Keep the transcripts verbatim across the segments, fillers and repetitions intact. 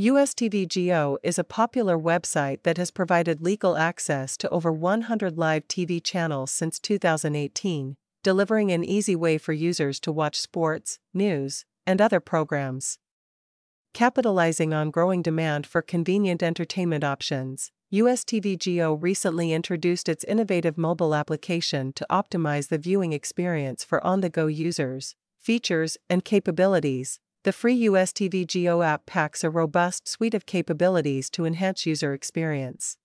U S T V G O is a popular website that has provided legal access to over one hundred live T V channels since two thousand eighteen, delivering an easy way for users to watch sports, news, and other programs. Capitalizing on growing demand for convenient entertainment options, U S T V G O recently introduced its innovative mobile application to optimize the viewing experience for on-the-go users. Features and capabilities. The free U S T V G O app packs a robust suite of capabilities to enhance user experience.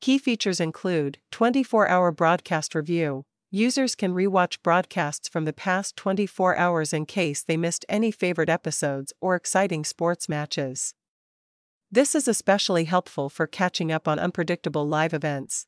Key features include twenty-four hour broadcast review. Users can rewatch broadcasts from the past twenty-four hours in case they missed any favorite episodes or exciting sports matches. This is especially helpful for catching up on unpredictable live events.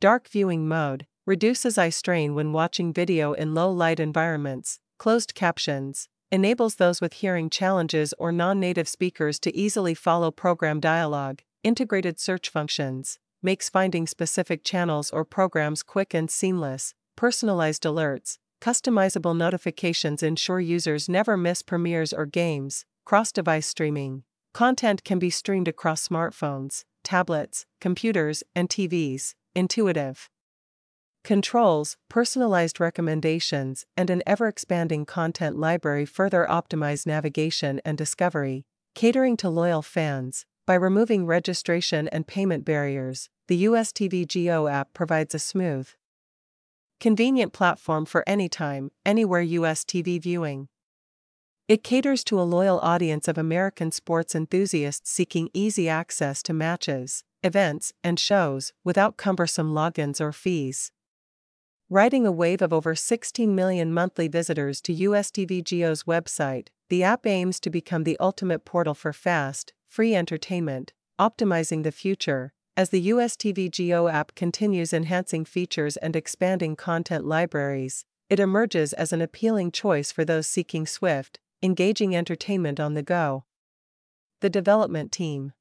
Dark viewing mode reduces eye strain when watching video in low-light environments. Closed captions enables those with hearing challenges or non-native speakers to easily follow program dialogue. Integrated search functions makes finding specific channels or programs quick and seamless. Personalized alerts, customizable notifications ensure users never miss premieres or games. Cross-device streaming, content can be streamed across smartphones, tablets, computers, and T Vs. Intuitive controls, personalized recommendations, and an ever-expanding content library further optimize navigation and discovery, catering to loyal fans. By removing registration and payment barriers, the U S T V G O app provides a smooth, convenient platform for anytime, anywhere U S T V viewing. It caters to a loyal audience of American sports enthusiasts seeking easy access to matches, events, and shows without cumbersome logins or fees. Riding a wave of over sixteen million monthly visitors to U S T V G O's website, the app aims to become the ultimate portal for fast, free entertainment. Optimizing the future. As the U S T V G O app continues enhancing features and expanding content libraries, it emerges as an appealing choice for those seeking swift, engaging entertainment on the go. The development team.